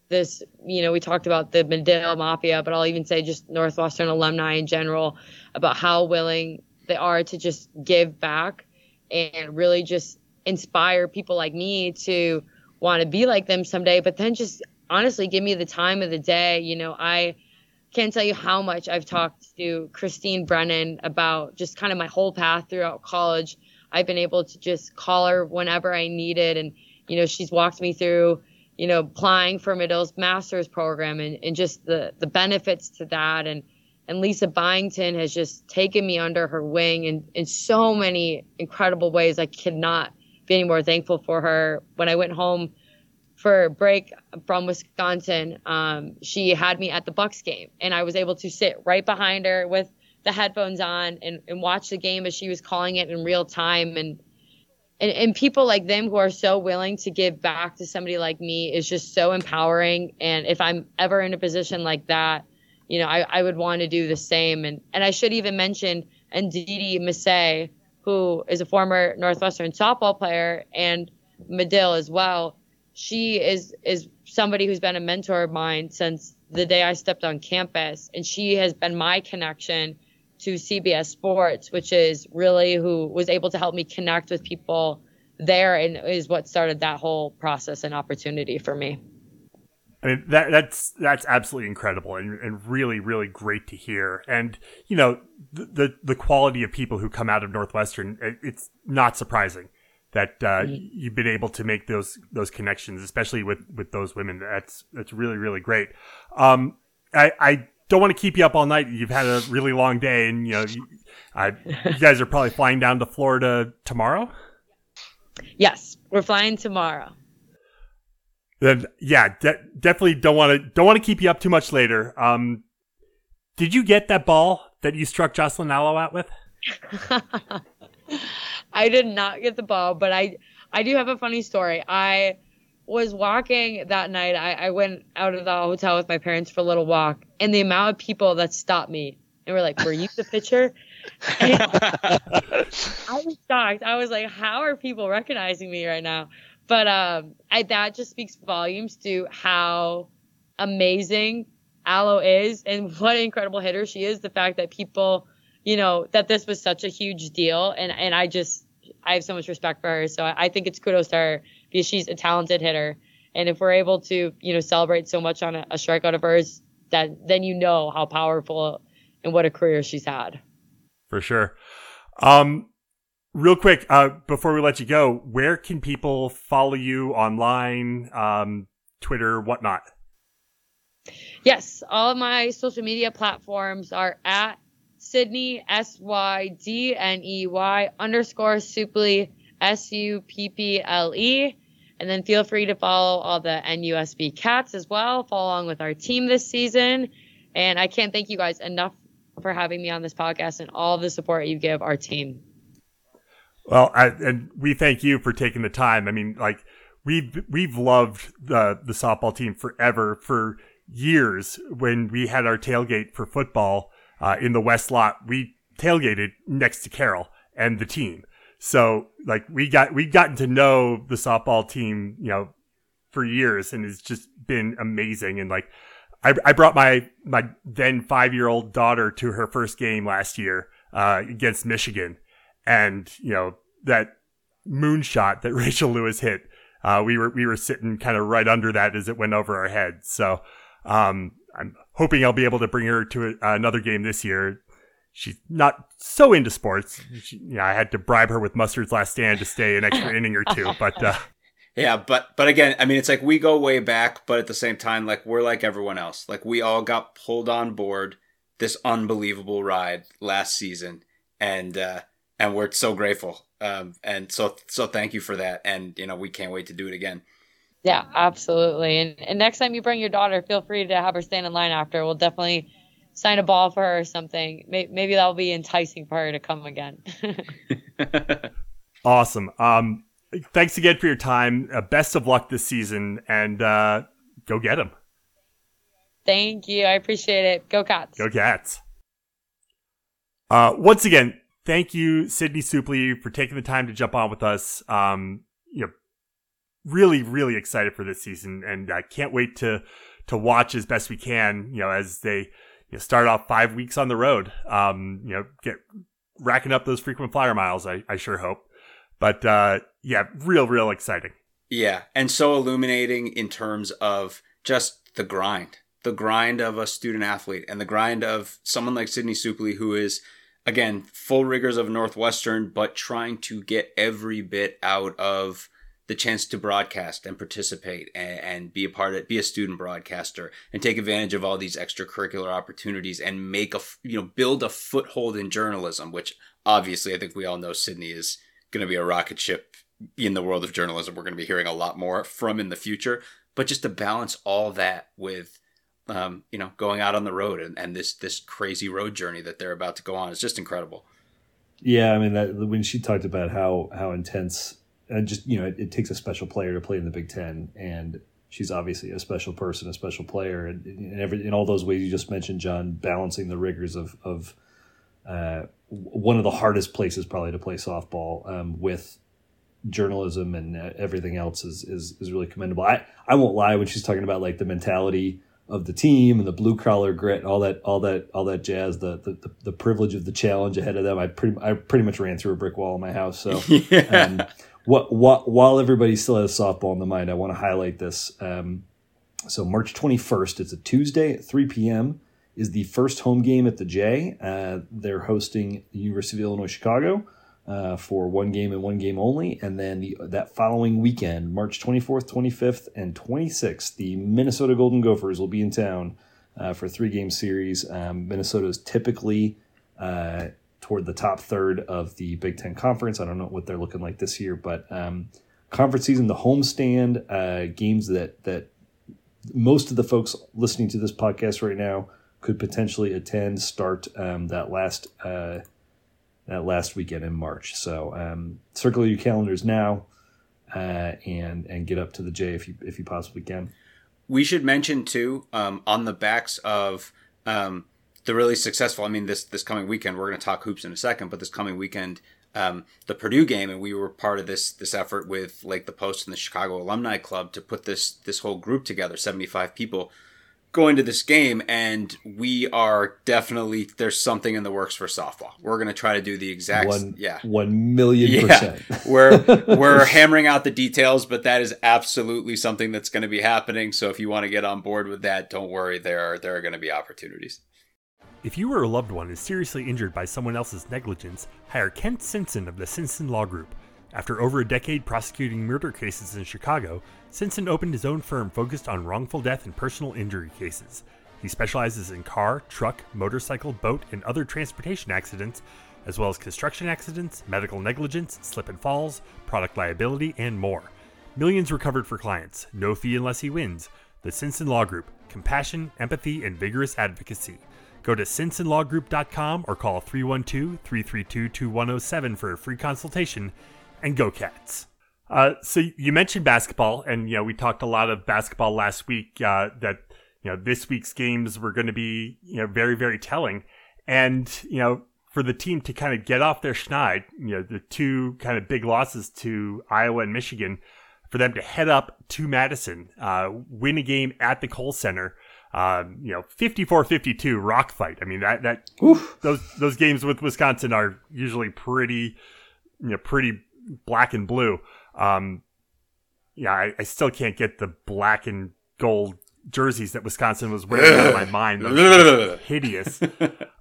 this, you know, we talked about the Medill Mafia, but I'll even say just Northwestern alumni in general, about how willing they are to just give back and really just inspire people like me to want to be like them someday. But then just honestly give me the time of the day. You know, I can't tell you how much I've talked to Christine Brennan about just kind of my whole path throughout college. I've been able to just call her whenever I needed. And, you know, she's walked me through, you know, applying for Medill's master's program and just the benefits to that. And Lisa Byington has just taken me under her wing in so many incredible ways. I cannot be any more thankful for her. When I went home for a break from Wisconsin, she had me at the Bucks game, and I was able to sit right behind her with the headphones on and watch the game as she was calling it in real time. And people like them who are so willing to give back to somebody like me is just so empowering. And if I'm ever in a position like that, you know, I would want to do the same. And I should even mention Ndidi Massey, who is a former Northwestern softball player and Medill as well. She is somebody who's been a mentor of mine since the day I stepped on campus. And she has been my connection to CBS Sports, which is really who was able to help me connect with people there, and is what started that whole process and opportunity for me. I mean, that's absolutely incredible and really, really great to hear. And, you know, the quality of people who come out of Northwestern, it's not surprising that you've been able to make those connections, especially with those women. That's really, really great. I don't want to keep you up all night. You've had a really long day, and you know, you guys are probably flying down to Florida tomorrow. Yes, we're flying tomorrow. Then yeah, definitely don't want to keep you up too much later. Did you get that ball that you struck Jocelyn Alo out with? I did not get the ball, but I do have a funny story. I was walking that night. I went out of the hotel with my parents for a little walk, and the amount of people that stopped me and were like, "Were you the pitcher?" I was shocked. I was like, "How are people recognizing me right now?" But that just speaks volumes to how amazing Alo is and what an incredible hitter she is. The fact that people, you know, that this was such a huge deal, and I have so much respect for her. So I think it's kudos to her because she's a talented hitter. And if we're able to, you know, celebrate so much on a strikeout of hers, then you know how powerful and what a career she's had. For sure. Real quick, before we let you go, where can people follow you online, Twitter, whatnot? Yes, all of my social media platforms are at Sydney, SYDNEY _Supple, SUPPLE. And then feel free to follow all the NUSB Cats as well. Follow along with our team this season. And I can't thank you guys enough for having me on this podcast and all the support you give our team. Well, and we thank you for taking the time. I mean, like we've loved the softball team forever, for years. When we had our tailgate for football, in the West lot, we tailgated next to Carol and the team. So like we've gotten to know the softball team, you know, for years, and it's just been amazing. And like, I brought my then 5-year-old daughter to her first game last year, against Michigan. And you know, that moonshot that Rachel Lewis hit, we were sitting kind of right under that as it went over our heads. So, I'm hoping I'll be able to bring her to another game this year. She's not so into sports. You know, I had to bribe her with Mustard's Last Stand to stay an extra inning or two. But yeah, but again, I mean, it's like we go way back, but at the same time, like we're like everyone else. Like we all got pulled on board this unbelievable ride last season, and we're so grateful. And so thank you for that. And you know, we can't wait to do it again. Yeah, absolutely. And next time you bring your daughter, feel free to have her stand in line after. We'll definitely sign a ball for her or something. Maybe that'll be enticing for her to come again. Awesome. Thanks again for your time. Best of luck this season, and go get them. Thank you. I appreciate it. Go Cats. Go Cats. Once again, thank you, Sydney Supple, for taking the time to jump on with us. You know, really, really excited for this season, and I can't wait to watch as best we can, you know, as they start off 5 weeks on the road, you know, get racking up those frequent flyer miles. I sure hope, but yeah, real exciting. Yeah. And so illuminating in terms of just the grind of a student athlete and the grind of someone like Sydney Supple, who is, again, full rigors of Northwestern, but trying to get every bit out of the chance to broadcast and participate and be a part of it, be a student broadcaster and take advantage of all these extracurricular opportunities and make build a foothold in journalism, which obviously I think we all know Sydney is going to be a rocket ship in the world of journalism. We're going to be hearing a lot more from in the future, but just to balance all that with, going out on the road and this crazy road journey that they're about to go on is just incredible. Yeah. I mean, when she talked about how intense, and just, you know, it takes a special player to play in the Big Ten, and she's obviously a special person, a special player, and in all those ways you just mentioned, John, balancing the rigors of one of the hardest places probably to play softball with journalism and everything else is really commendable. I won't lie, when she's talking about like the mentality of the team and the blue collar grit, all that jazz, the privilege of the challenge ahead of them, I pretty much ran through a brick wall in my house. So yeah. While everybody still has softball in the mind, I want to highlight this. So March 21st, it's a Tuesday at 3 p.m., is the first home game at the J. They're hosting the University of Illinois Chicago for one game and one game only. And then that following weekend, March 24th, 25th, and 26th, the Minnesota Golden Gophers will be in town for a three-game series. Minnesota is typically toward the top third of the Big Ten Conference. I don't know what they're looking like this year, but conference season, the homestand, games that most of the folks listening to this podcast right now could potentially attend start that last weekend in March. So circle your calendars now and get up to the J if you possibly can. We should mention too, on the backs of the really successful, I mean, this coming weekend, we're going to talk hoops in a second, but this coming weekend, the Purdue game, and we were part of this effort with Lake the Post and the Chicago Alumni Club to put this whole group together, 75 people going to this game, and we are definitely, there's something in the works for softball. We're going to try to do the exact 1,000,000%. We're hammering out the details, but that is absolutely something that's going to be happening. So if you want to get on board with that, don't worry, there are going to be opportunities. If you or a loved one is seriously injured by someone else's negligence, hire Kent Simpson of the Simpson Law Group. After over a decade prosecuting murder cases in Chicago, Simpson opened his own firm focused on wrongful death and personal injury cases. He specializes in car, truck, motorcycle, boat, and other transportation accidents, as well as construction accidents, medical negligence, slip and falls, product liability, and more. Millions recovered for clients. No fee unless he wins. The Simpson Law Group. Compassion, empathy, and vigorous advocacy. Go to SinsonLawGroup.com or call 312-332-2107 for a free consultation, and go Cats. So you mentioned basketball, and we talked a lot of basketball last week, that this week's games were going to be very, very telling. And for the team to kind of get off their schneid, the two kind of big losses to Iowa and Michigan, for them to head up to Madison, win a game at the Kohl Center, 54-52 rock fight. I mean, that Oof. those games with Wisconsin are usually pretty, pretty black and blue. I still can't get the black and gold jerseys that Wisconsin was wearing out of my mind. Those hideous.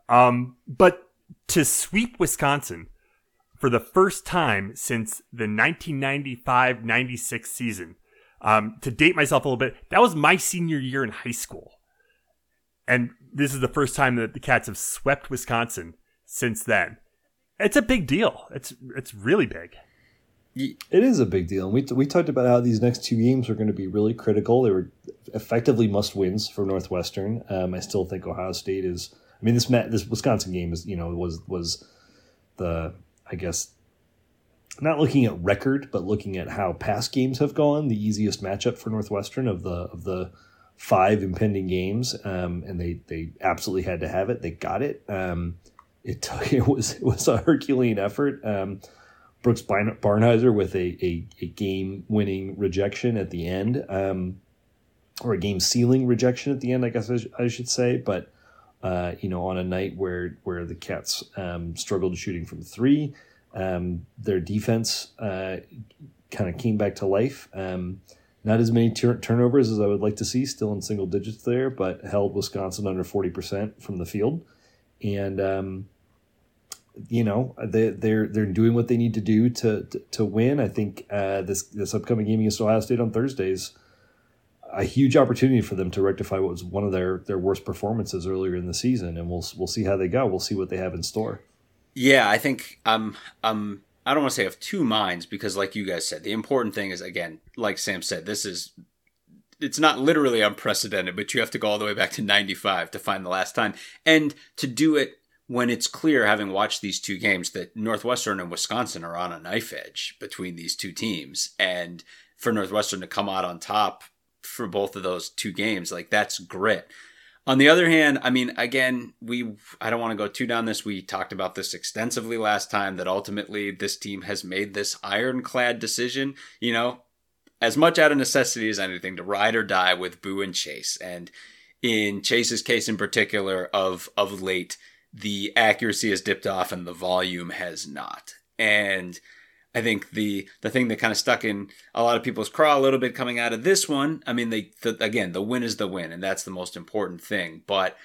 But to sweep Wisconsin for the first time since the 1995-96 season, to date myself a little bit, that was my senior year in high school. And this is the first time that the Cats have swept Wisconsin since then. It's a big deal. It's really big. It is a big deal. And we talked about how these next two games are going to be really critical. They were effectively must-wins for Northwestern. I still think Ohio State is – I mean, this Wisconsin game is, was the, I guess, not looking at record, but looking at how past games have gone, the easiest matchup for Northwestern of the five impending games, and they absolutely had to have it. They got it. It was a Herculean effort. Brooks Barnheiser with a game-winning rejection at the end, or a game-sealing rejection at the end, I guess I should say. But on a night where the Cats struggled shooting from three, their defense kind of came back to life. Not as many turnovers as I would like to see, still in single digits there, but held Wisconsin under 40% from the field. And, they're doing what they need to do to win. I think this upcoming game against Ohio State on Thursday is a huge opportunity for them to rectify what was one of their worst performances earlier in the season. And we'll see how they go. We'll see what they have in store. Yeah, I think I don't want to say I have two minds because, like you guys said, the important thing is, again, like Sam said, it's not literally unprecedented, but you have to go all the way back to 95 to find the last time. And to do it when it's clear, having watched these two games, that Northwestern and Wisconsin are on a knife edge between these two teams. And for Northwestern to come out on top for both of those two games, like, that's grit. On the other hand, I mean, again, I don't want to go too down this. We talked about this extensively last time, that ultimately this team has made this ironclad decision, as much out of necessity as anything, to ride or die with Boo and Chase. And in Chase's case in particular, of late, the accuracy has dipped off and the volume has not. And I think the thing that kind of stuck in a lot of people's craw a little bit coming out of this one, I mean, again, the win is the win, and that's the most important thing. But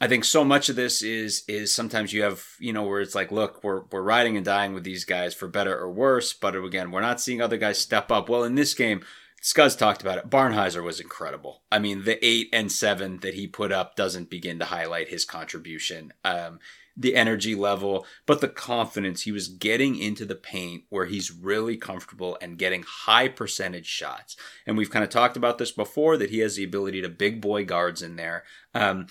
I think so much of this is sometimes you have, where it's like, look, we're riding and dying with these guys for better or worse. But again, we're not seeing other guys step up. Well, in this game, Scuzz talked about it. Barnheiser was incredible. I mean, the 8 and 7 that he put up doesn't begin to highlight his contribution. The energy level, but the confidence. He was getting into the paint where he's really comfortable and getting high percentage shots. And we've kind of talked about this before, that he has the ability to big boy guards in there and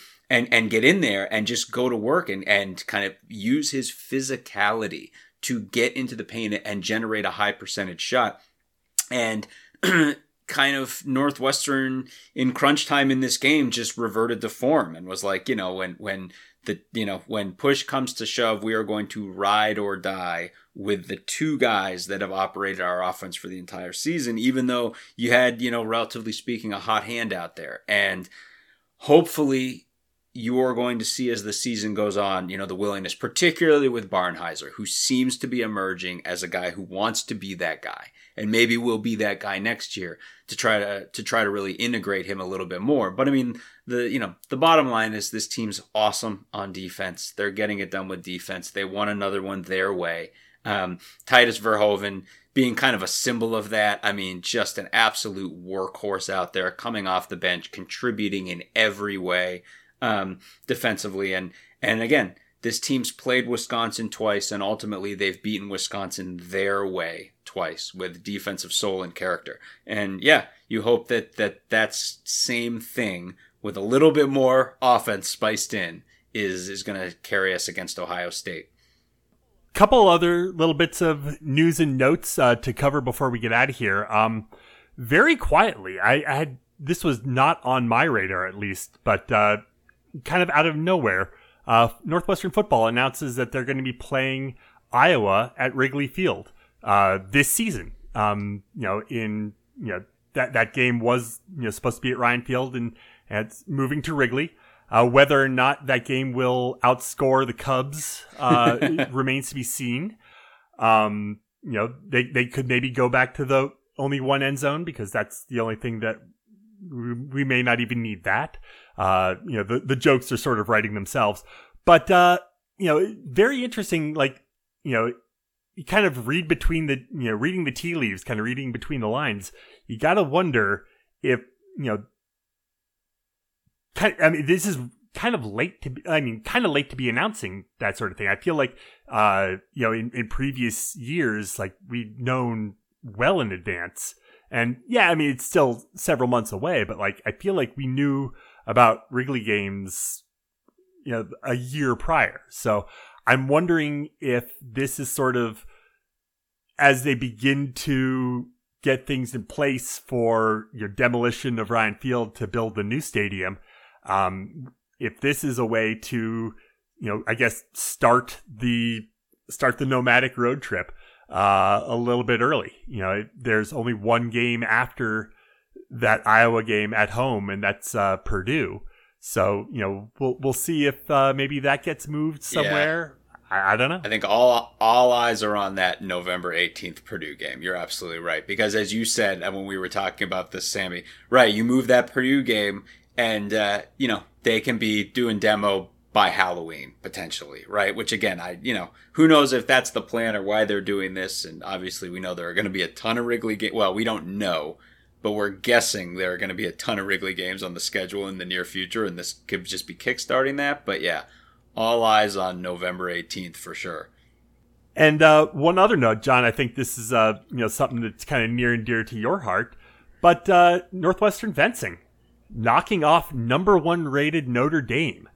get in there and just go to work and kind of use his physicality to get into the paint and generate a high percentage shot. And kind of Northwestern in crunch time in this game just reverted to form and was like, when push comes to shove, we are going to ride or die with the two guys that have operated our offense for the entire season, even though you had, relatively speaking, a hot hand out there. And hopefully you are going to see as the season goes on, the willingness, particularly with Barnheiser, who seems to be emerging as a guy who wants to be that guy and maybe will be that guy next year, to try to really integrate him a little bit more. But I mean, the bottom line is this team's awesome on defense. They're getting it done with defense. They won another one their way. Titus Verhoeven being kind of a symbol of that. I mean, just an absolute workhorse out there, coming off the bench, contributing in every way defensively. And again, this team's played Wisconsin twice, and ultimately they've beaten Wisconsin their way twice with defensive soul and character. And yeah, you hope that's same thing with a little bit more offense spiced in is going to carry us against Ohio State. Couple other little bits of news and notes to cover before we get out of here. Very quietly, this was not on my radar at least, but kind of out of nowhere, Northwestern football announces that they're going to be playing Iowa at Wrigley Field this season. That game was supposed to be at Ryan Field, and it's moving to Wrigley. Whether or not that game will outscore the Cubs remains to be seen. They could maybe go back to the only one end zone, because that's the only thing that we may not even need that. The jokes are sort of writing themselves, but very interesting. You kind of read between the, reading the tea leaves, kind of reading between the lines. You got to wonder if, this is kind of late to be, announcing that sort of thing. I feel like, in previous years, like we've known well in advance. And yeah, it's still several months away, but I feel like we knew about Wrigley games, a year prior. So I'm wondering if this is sort of, as they begin to get things in place for your demolition of Ryan Field to build the new stadium, if this is a way to, start the nomadic road trip a little bit early. There's only one game after that Iowa game at home, and that's Purdue. So, we'll see if maybe that gets moved somewhere. Yeah. I don't know. I think all eyes are on that November 18th Purdue game. You're absolutely right. Because as you said, and when we were talking about this, Sammy, right, you move that Purdue game and, they can be doing demo by Halloween, potentially, right? Which again, who knows if that's the plan or why they're doing this. And obviously we know there are going to be a ton of Wrigley games. Well, we don't know, but we're guessing there are going to be a ton of Wrigley games on the schedule in the near future, and this could just be kickstarting that. But yeah, all eyes on November 18th for sure. And one other note, John, I think this is something that's kind of near and dear to your heart, but Northwestern fencing knocking off number 1 rated Notre Dame.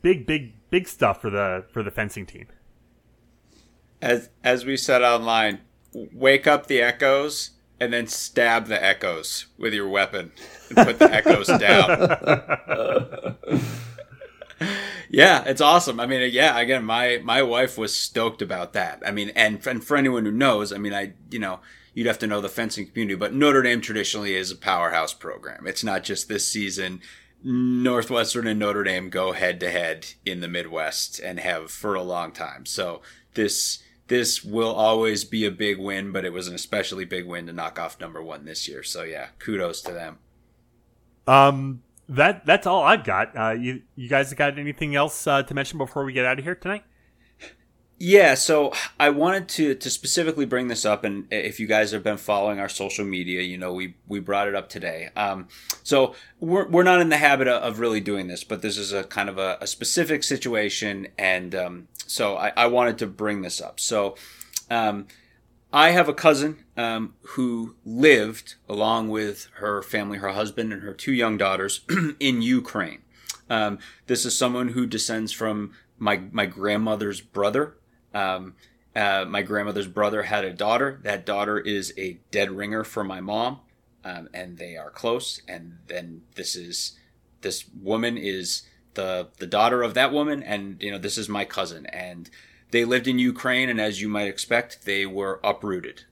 Big stuff for the fencing team. As we said online, wake up the echoes. And then stab the echoes with your weapon and put the echoes down. Yeah, it's awesome. Again, my wife was stoked about that. And for anyone who knows, you'd have to know the fencing community, but Notre Dame traditionally is a powerhouse program. It's not just this season. Northwestern and Notre Dame go head to head in the Midwest and have for a long time. So this this will always be a big win, but it was an especially big win to knock off number one this year. So yeah, kudos to them. That's all I've got. You guys got anything else to mention before we get out of here tonight? Yeah, so I wanted to specifically bring this up, and if you guys have been following our social media, you know we brought it up today. So we're not in the habit of really doing this, but this is a kind of a specific situation, and so I wanted to bring this up. So I have a cousin who lived along with her family, her husband, and her two young daughters in Ukraine. This is someone who descends from my grandmother's brother. My grandmother's brother had a daughter. That daughter is a dead ringer for my mom, and they are close. And then this woman is the daughter of that woman, and this is my cousin. And they lived in Ukraine, and as you might expect, they were uprooted.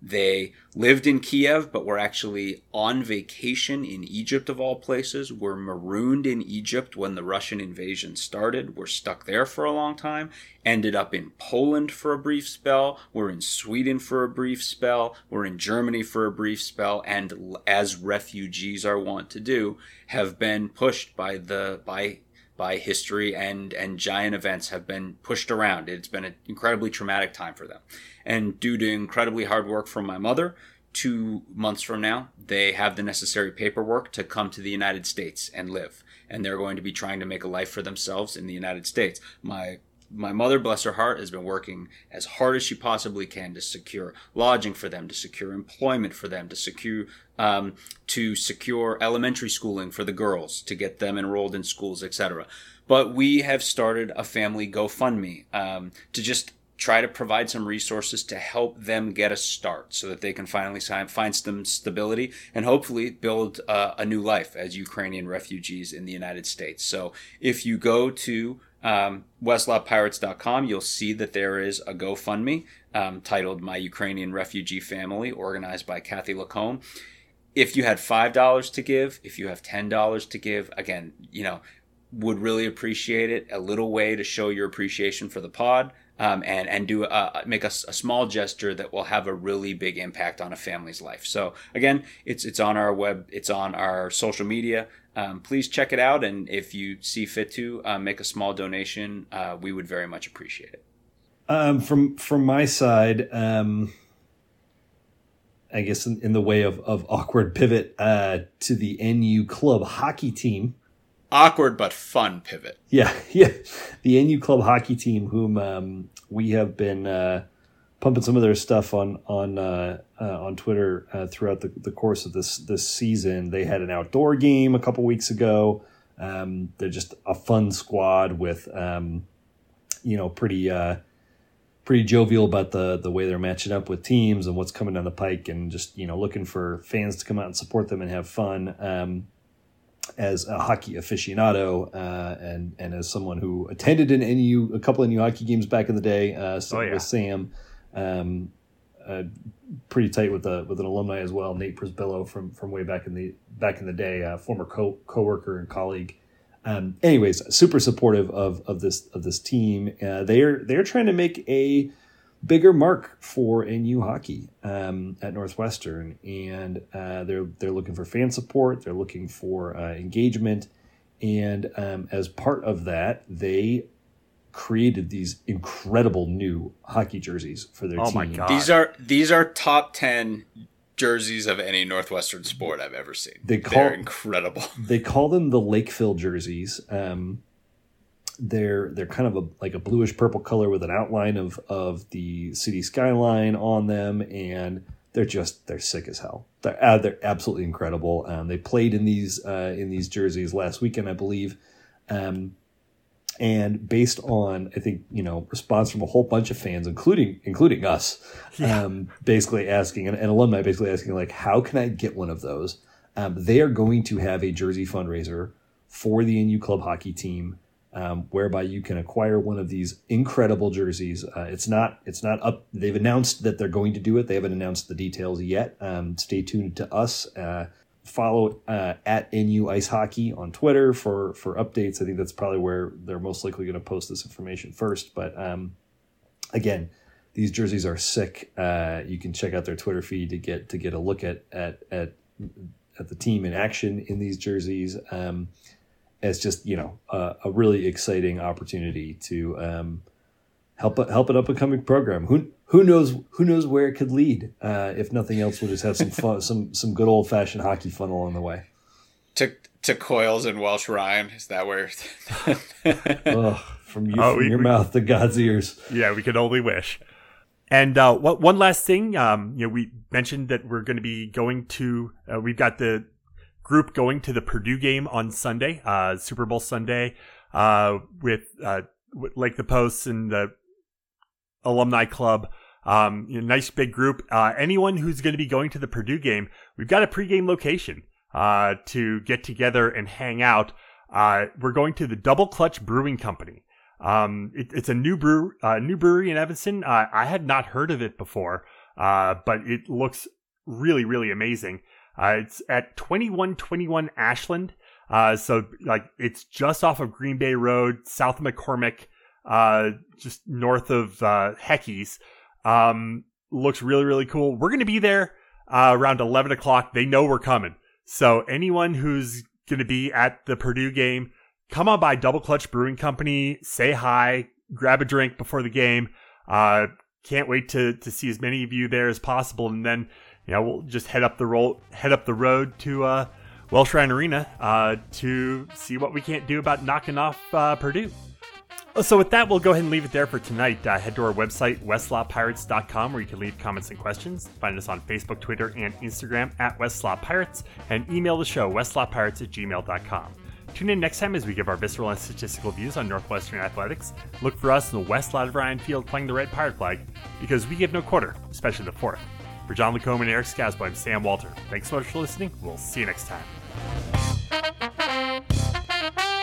They lived in Kiev, but were actually on vacation in Egypt of all places, were marooned in Egypt when the Russian invasion started, were stuck there for a long time, ended up in Poland for a brief spell, were in Sweden for a brief spell, were in Germany for a brief spell, and as refugees are wont to do, have been pushed by history and giant events, have been pushed around. It's been an incredibly traumatic time for them. And due to incredibly hard work from my mother, 2 months from now, they have the necessary paperwork to come to the United States and live. And they're going to be trying to make a life for themselves in the United States. My mother, bless her heart, has been working as hard as she possibly can to secure lodging for them, to secure employment for them, to secure elementary schooling for the girls, to get them enrolled in schools, etc. But we have started a family GoFundMe to just try to provide some resources to help them get a start so that they can finally find some stability and hopefully build a new life as Ukrainian refugees in the United States. So if you go to westlawpirates.com, you'll see that there is a GoFundMe titled My Ukrainian Refugee Family, organized by Kathy Lacombe. If you had $5 to give, if you have $10 to give, again, would really appreciate it. A little way to show your appreciation for the pod, and do make a small gesture that will have a really big impact on a family's life. So again, it's on our web, it's on our social media. Please check it out, and if you see fit to make a small donation, we would very much appreciate it. From my side, I guess in the way of awkward pivot to the NU club hockey team. Awkward but fun pivot. Yeah. The NU club hockey team, whom we have been pumping some of their stuff on Twitter throughout the course of this season. They had an outdoor game a couple weeks ago. They're just a fun squad with pretty jovial about the way they're matching up with teams and what's coming down the pike, and just looking for fans to come out and support them and have fun. As a hockey aficionado and as someone who attended a couple of NU hockey games back in the day, with Sam. Pretty tight with an alumni as well, Nate Prisbillo from way back in the day, former coworker and colleague. Anyways, super supportive of this team. They're trying to make a bigger mark for NU hockey at Northwestern, and they're looking for fan support. They're looking for engagement, and as part of that, they created these incredible new hockey jerseys for their team. Oh my God. These are top 10 jerseys of any Northwestern sport I've ever seen. They're incredible. They call them the Lakeville jerseys. They're kind of like a bluish purple color with an outline of the city skyline on them, and they're sick as hell. They're absolutely incredible. They played in these jerseys last weekend, I believe. And based on, I think, response from a whole bunch of fans, including us, basically asking, and alumni basically asking, like, how can I get one of those? They are going to have a jersey fundraiser for the NU club hockey team, whereby you can acquire one of these incredible jerseys. It's not up. They've announced that they're going to do it. They haven't announced the details yet. Stay tuned to us. Follow at NU Ice Hockey on Twitter for updates. I think that's probably where they're most likely going to post this information first. But again, These jerseys are sick. You can check out their Twitter feed to get a look at the team in action in these jerseys. It's just, a really exciting opportunity to help an up and coming program. Who knows where it could lead? If nothing else, we'll just have some fun, some good old fashioned hockey fun along the way. To Coils and Welsh Ryan, is that where? From your mouth to God's ears. Yeah, we can only wish. And one last thing, we mentioned that we're going to be going to. We've got the group going to the Purdue game on Sunday, Super Bowl Sunday, with like the Posts and the Alumni Club. Nice big group. Anyone who's going to be going to the Purdue game, we've got a pregame location to get together and hang out. We're going to the Double Clutch Brewing Company. It's a new brewery in Evanston. I had not heard of it before, but it looks really, really amazing. It's at 2121 Ashland. It's just off of Green Bay Road, south of McCormick, just north of Heckey's. Looks really, really cool. We're going to be there around 11 o'clock. They know we're coming. So anyone who's going to be at the Purdue game, come on by Double Clutch Brewing Company, say hi, grab a drink before the game. Can't wait to see as many of you there as possible, and then we'll just head up the road to Welsh Ryan Arena to see what we can't do about knocking off Purdue. So with that, we'll go ahead and leave it there for tonight. Head to our website, westlawpirates.com, where you can leave comments and questions. Find us on Facebook, Twitter, and Instagram at westlawpirates, and email the show, westlawpirates@gmail.com. Tune in next time as we give our visceral and statistical views on Northwestern athletics. Look for us in the west lot of Ryan Field playing the red pirate flag, because we give no quarter, especially the fourth. For John Lacombe and Eric Scasbo, I'm Sam Walter. Thanks so much for listening. We'll see you next time.